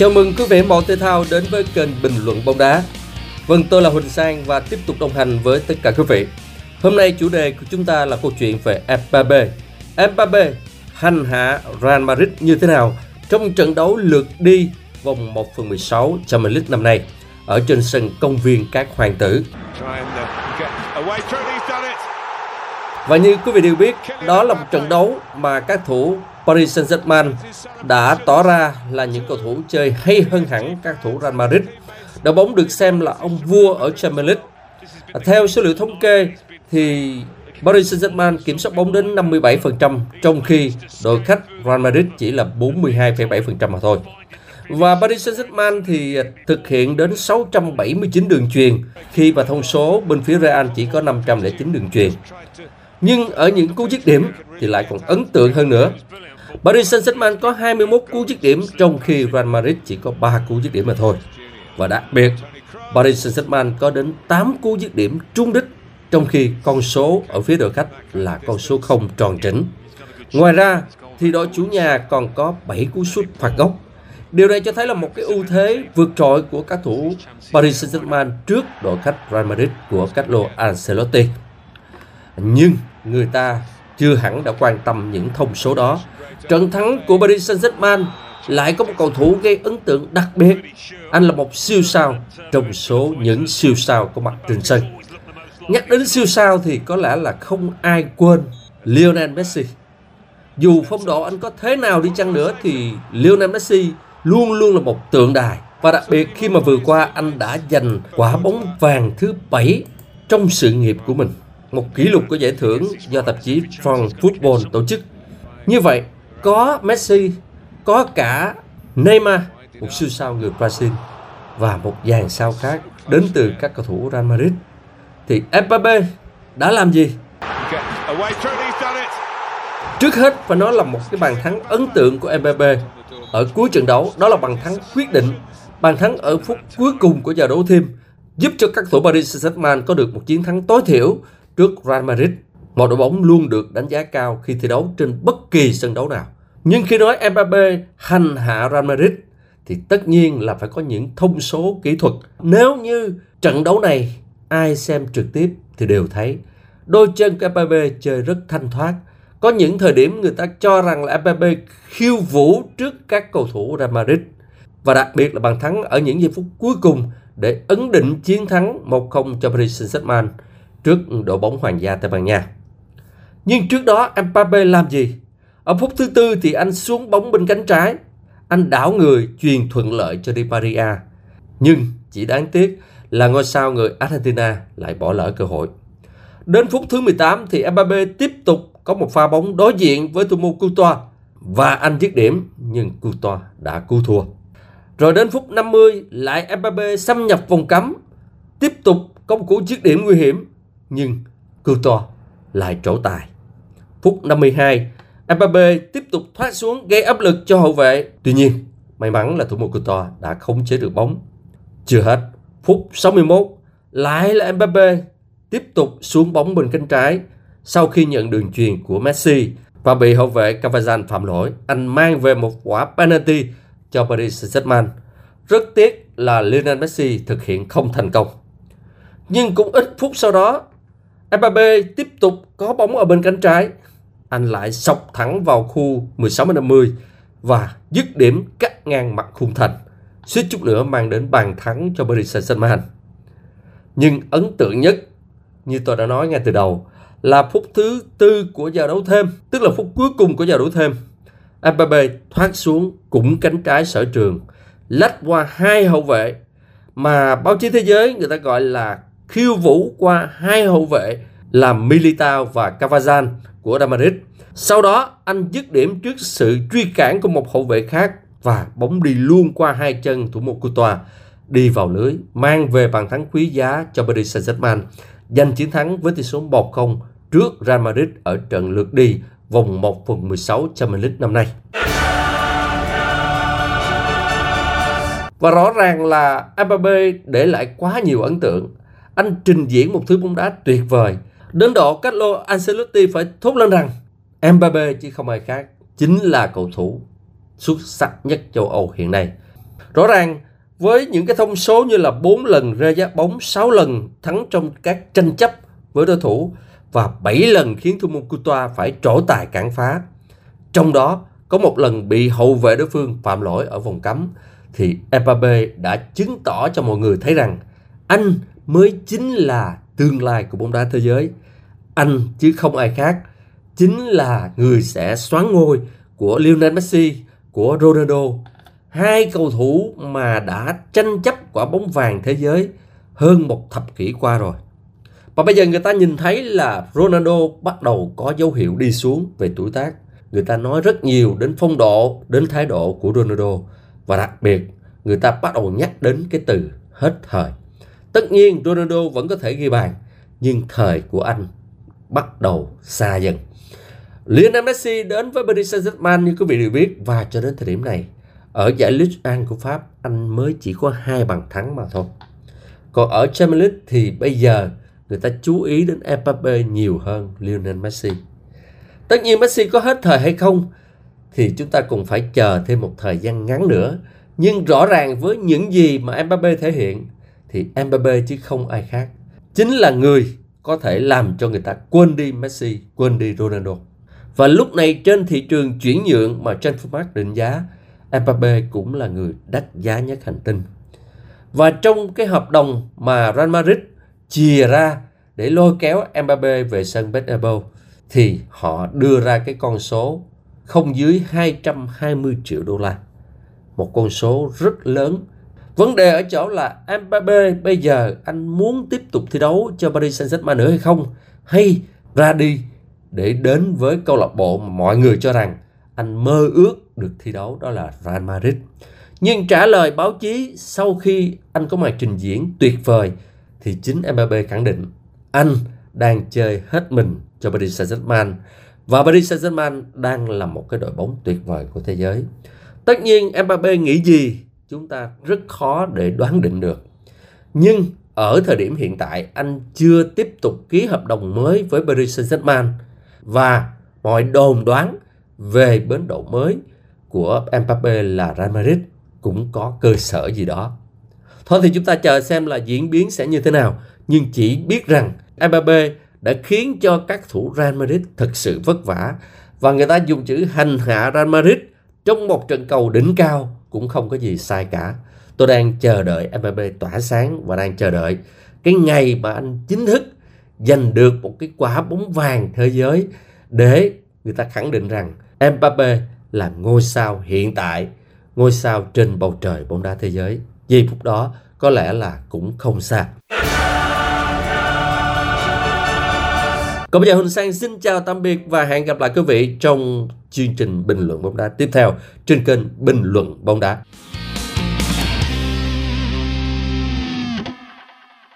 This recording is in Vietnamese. Chào mừng quý vị mọi thể thao đến với kênh Bình Luận Bóng Đá. Vâng, tôi là Huỳnh Sang và tiếp tục đồng hành với tất cả quý vị. Hôm nay chủ đề của chúng ta là câu chuyện về Mbappe. Mbappe hành hạ Real Madrid như thế nào trong trận đấu lượt đi vòng 1/16 Champions League năm nay ở trên sân Công viên các Hoàng tử. Và như quý vị đều biết, đó là một trận đấu mà các thủ Paris Saint-Germain đã tỏ ra là những cầu thủ chơi hay hơn hẳn các thủ Real Madrid. Đội bóng được xem là ông vua ở Champions League. Theo số liệu thống kê thì Paris Saint-Germain kiểm soát bóng đến 57%, trong khi đội khách Real Madrid chỉ là 42,7% mà thôi. Và Paris Saint-Germain thì thực hiện đến 679 đường chuyền, khi mà thông số bên phía Real chỉ có 509 đường chuyền. Nhưng ở những cú dứt điểm thì lại còn ấn tượng hơn nữa. Paris Saint-Germain có 21 cú dứt điểm, trong khi Real Madrid chỉ có 3 cú dứt điểm mà thôi. Và đặc biệt, Paris Saint-Germain có đến 8 cú dứt điểm trúng đích, trong khi con số ở phía đội khách là con số 0 tròn chỉnh. Ngoài ra thì đội chủ nhà còn có 7 cú sút phạt góc. Điều này cho thấy là một cái ưu thế vượt trội của các thủ Paris Saint-Germain trước đội khách Real Madrid của Carlo Ancelotti. Nhưng người ta chưa hẳn đã quan tâm những thông số đó. Trận thắng của Paris Saint-Germain lại có một cầu thủ gây ấn tượng đặc biệt. Anh là một siêu sao trong số những siêu sao có mặt trên sân. Nhắc đến siêu sao thì có lẽ là không ai quên Lionel Messi. Dù phong độ anh có thế nào đi chăng nữa thì Lionel Messi luôn luôn là một tượng đài. Và đặc biệt khi mà vừa qua anh đã giành quả bóng vàng thứ 7 trong sự nghiệp của mình, một kỷ lục của giải thưởng do tạp chí France Football tổ chức. Như vậy, có Messi, có cả Neymar, một siêu sao người Brazil, và một dàn sao khác đến từ các cầu thủ Real Madrid, thì Mbappe đã làm gì? Trước hết phải nói là một cái bàn thắng ấn tượng của Mbappe ở cuối trận đấu. Đó là bàn thắng quyết định, bàn thắng ở phút cuối cùng của giờ đấu thêm, giúp cho các thủ Paris Saint-Germain có được một chiến thắng tối thiểu trước Real Madrid. Một đội bóng luôn được đánh giá cao khi thi đấu trên bất kỳ sân đấu nào. Nhưng khi nói Mbappe hành hạ Real Madrid thì tất nhiên là phải có những thông số kỹ thuật. Nếu như trận đấu này ai xem trực tiếp thì đều thấy đôi chân của Mbappe chơi rất thanh thoát. Có những thời điểm người ta cho rằng là Mbappe khiêu vũ trước các cầu thủ Real Madrid. Và đặc biệt là bàn thắng ở những giây phút cuối cùng để ấn định chiến thắng 1-0 cho Paris Saint-Germain trước đội bóng Hoàng gia Tây Ban Nha. Nhưng trước đó Mbappe làm gì? Ở phút thứ 4 thì anh xuống bóng bên cánh trái, anh đảo người chuyền thuận lợi cho Di Maria. Nhưng chỉ đáng tiếc là ngôi sao người Argentina lại bỏ lỡ cơ hội. Đến phút thứ 18 thì Mbappe tiếp tục có một pha bóng đối diện với Thibaut Courtois và anh dứt điểm, nhưng Courtois đã cứu thua. Rồi đến phút 50 lại Mbappe xâm nhập vòng cấm, tiếp tục có một cú dứt điểm nguy hiểm, nhưng Courtois lại trổ tài. Phút 52, Mbappe tiếp tục thoát xuống gây áp lực cho hậu vệ. Tuy nhiên, may mắn là thủ môn Courtois đã khống chế được bóng. Chưa hết, phút 61 lại là Mbappe tiếp tục xuống bóng bên cánh trái sau khi nhận đường chuyền của Messi và bị hậu vệ Cavajan phạm lỗi. Anh mang về một quả penalty cho Paris Saint-Germain. Rất tiếc là Lionel Messi thực hiện không thành công. Nhưng cũng ít phút sau đó, Mbappe tiếp tục có bóng ở bên cánh trái. Anh lại sọc thẳng vào khu 16m50 và dứt điểm cắt ngang mặt khung thành, suýt chút nữa mang đến bàn thắng cho Paris Saint-Germain. Nhưng ấn tượng nhất, như tôi đã nói ngay từ đầu, là phút thứ 4 của giờ đấu thêm, tức là phút cuối cùng của giờ đấu thêm. Mbappe thoát xuống cũng cánh trái sở trường, lách qua hai hậu vệ mà báo chí thế giới người ta gọi là khiêu vũ qua hai hậu vệ là Militao và Cavajan của Real Madrid. Sau đó anh dứt điểm trước sự truy cản của một hậu vệ khác và bóng đi luôn qua hai chân thủ môn Courtois, đi vào lưới, mang về bàn thắng quý giá cho Paris Saint-Germain, giành chiến thắng với tỷ số 1-0 trước Real Madrid ở trận lượt đi vòng 1/16 Champions League năm nay. Và rõ ràng là Mbappe để lại quá nhiều ấn tượng. Anh trình diễn một thứ bóng đá tuyệt vời, đến độ Carlo Ancelotti phải thốt lên rằng Mbappe chứ không ai khác chính là cầu thủ xuất sắc nhất châu Âu hiện nay. Rõ ràng, với những cái thông số như là 4 lần rơi giá bóng, 6 lần thắng trong các tranh chấp với đối thủ và 7 lần khiến Thibaut Courtois phải trổ tài cản phá. Trong đó, có một lần bị hậu vệ đối phương phạm lỗi ở vòng cấm, thì Mbappe đã chứng tỏ cho mọi người thấy rằng anh mới chính là tương lai của bóng đá thế giới. Anh chứ không ai khác, chính là người sẽ soán ngôi của Lionel Messi, của Ronaldo. Hai cầu thủ mà đã tranh chấp quả bóng vàng thế giới hơn một thập kỷ qua rồi. Và bây giờ người ta nhìn thấy là Ronaldo bắt đầu có dấu hiệu đi xuống về tuổi tác. Người ta nói rất nhiều đến phong độ, đến thái độ của Ronaldo. Và đặc biệt, người ta bắt đầu nhắc đến cái từ hết thời. Tất nhiên, Ronaldo vẫn có thể ghi bàn, nhưng thời của anh bắt đầu xa dần. Lionel Messi đến với Paris Saint-Germain như quý vị đều biết, và cho đến thời điểm này, ở giải Ligue 1 của Pháp, anh mới chỉ có 2 bàn thắng mà thôi. Còn ở Champions League thì bây giờ người ta chú ý đến Mbappé nhiều hơn Lionel Messi. Tất nhiên Messi có hết thời hay không thì chúng ta cũng phải chờ thêm một thời gian ngắn nữa. Nhưng rõ ràng với những gì mà Mbappé thể hiện thì Mbappé chứ không ai khác, chính là người có thể làm cho người ta quên đi Messi, quên đi Ronaldo. Và lúc này trên thị trường chuyển nhượng mà Transfermarkt định giá, Mbappé cũng là người đắt giá nhất hành tinh. Và trong cái hợp đồng mà Real Madrid chìa ra để lôi kéo Mbappé về sân Bernabéu thì họ đưa ra cái con số không dưới 220 triệu đô la. Một con số rất lớn. Vấn đề ở chỗ là Mbappé bây giờ anh muốn tiếp tục thi đấu cho Paris Saint-Germain nữa hay không? Hay ra đi để đến với câu lạc bộ mà mọi người cho rằng anh mơ ước được thi đấu, đó là Real Madrid. Nhưng trả lời báo chí sau khi anh có màn trình diễn tuyệt vời thì chính Mbappé khẳng định anh đang chơi hết mình cho Paris Saint-Germain. Và Paris Saint-Germain đang là một cái đội bóng tuyệt vời của thế giới. Tất nhiên Mbappé nghĩ gì chúng ta rất khó để đoán định được. Nhưng ở thời điểm hiện tại anh chưa tiếp tục ký hợp đồng mới với Paris Saint-Germain. Và mọi đồn đoán về bến đỗ mới của Mbappé là Real Madrid cũng có cơ sở gì đó. Thôi thì chúng ta chờ xem là diễn biến sẽ như thế nào. Nhưng chỉ biết rằng Mbappé đã khiến cho các thủ Real Madrid thật sự vất vả. Và người ta dùng chữ hành hạ Real Madrid trong một trận cầu đỉnh cao cũng không có gì sai cả. Tôi đang chờ đợi Mbappé tỏa sáng và đang chờ đợi cái ngày mà anh chính thức giành được một cái quả bóng vàng thế giới để người ta khẳng định rằng Mbappé là ngôi sao hiện tại, ngôi sao trên bầu trời bóng đá thế giới. Giây phút đó có lẽ là cũng không xa. Còn bây giờ Huỳnh Sang xin chào tạm biệt và hẹn gặp lại quý vị trong chương trình bình luận bóng đá tiếp theo trên kênh Bình Luận Bóng Đá.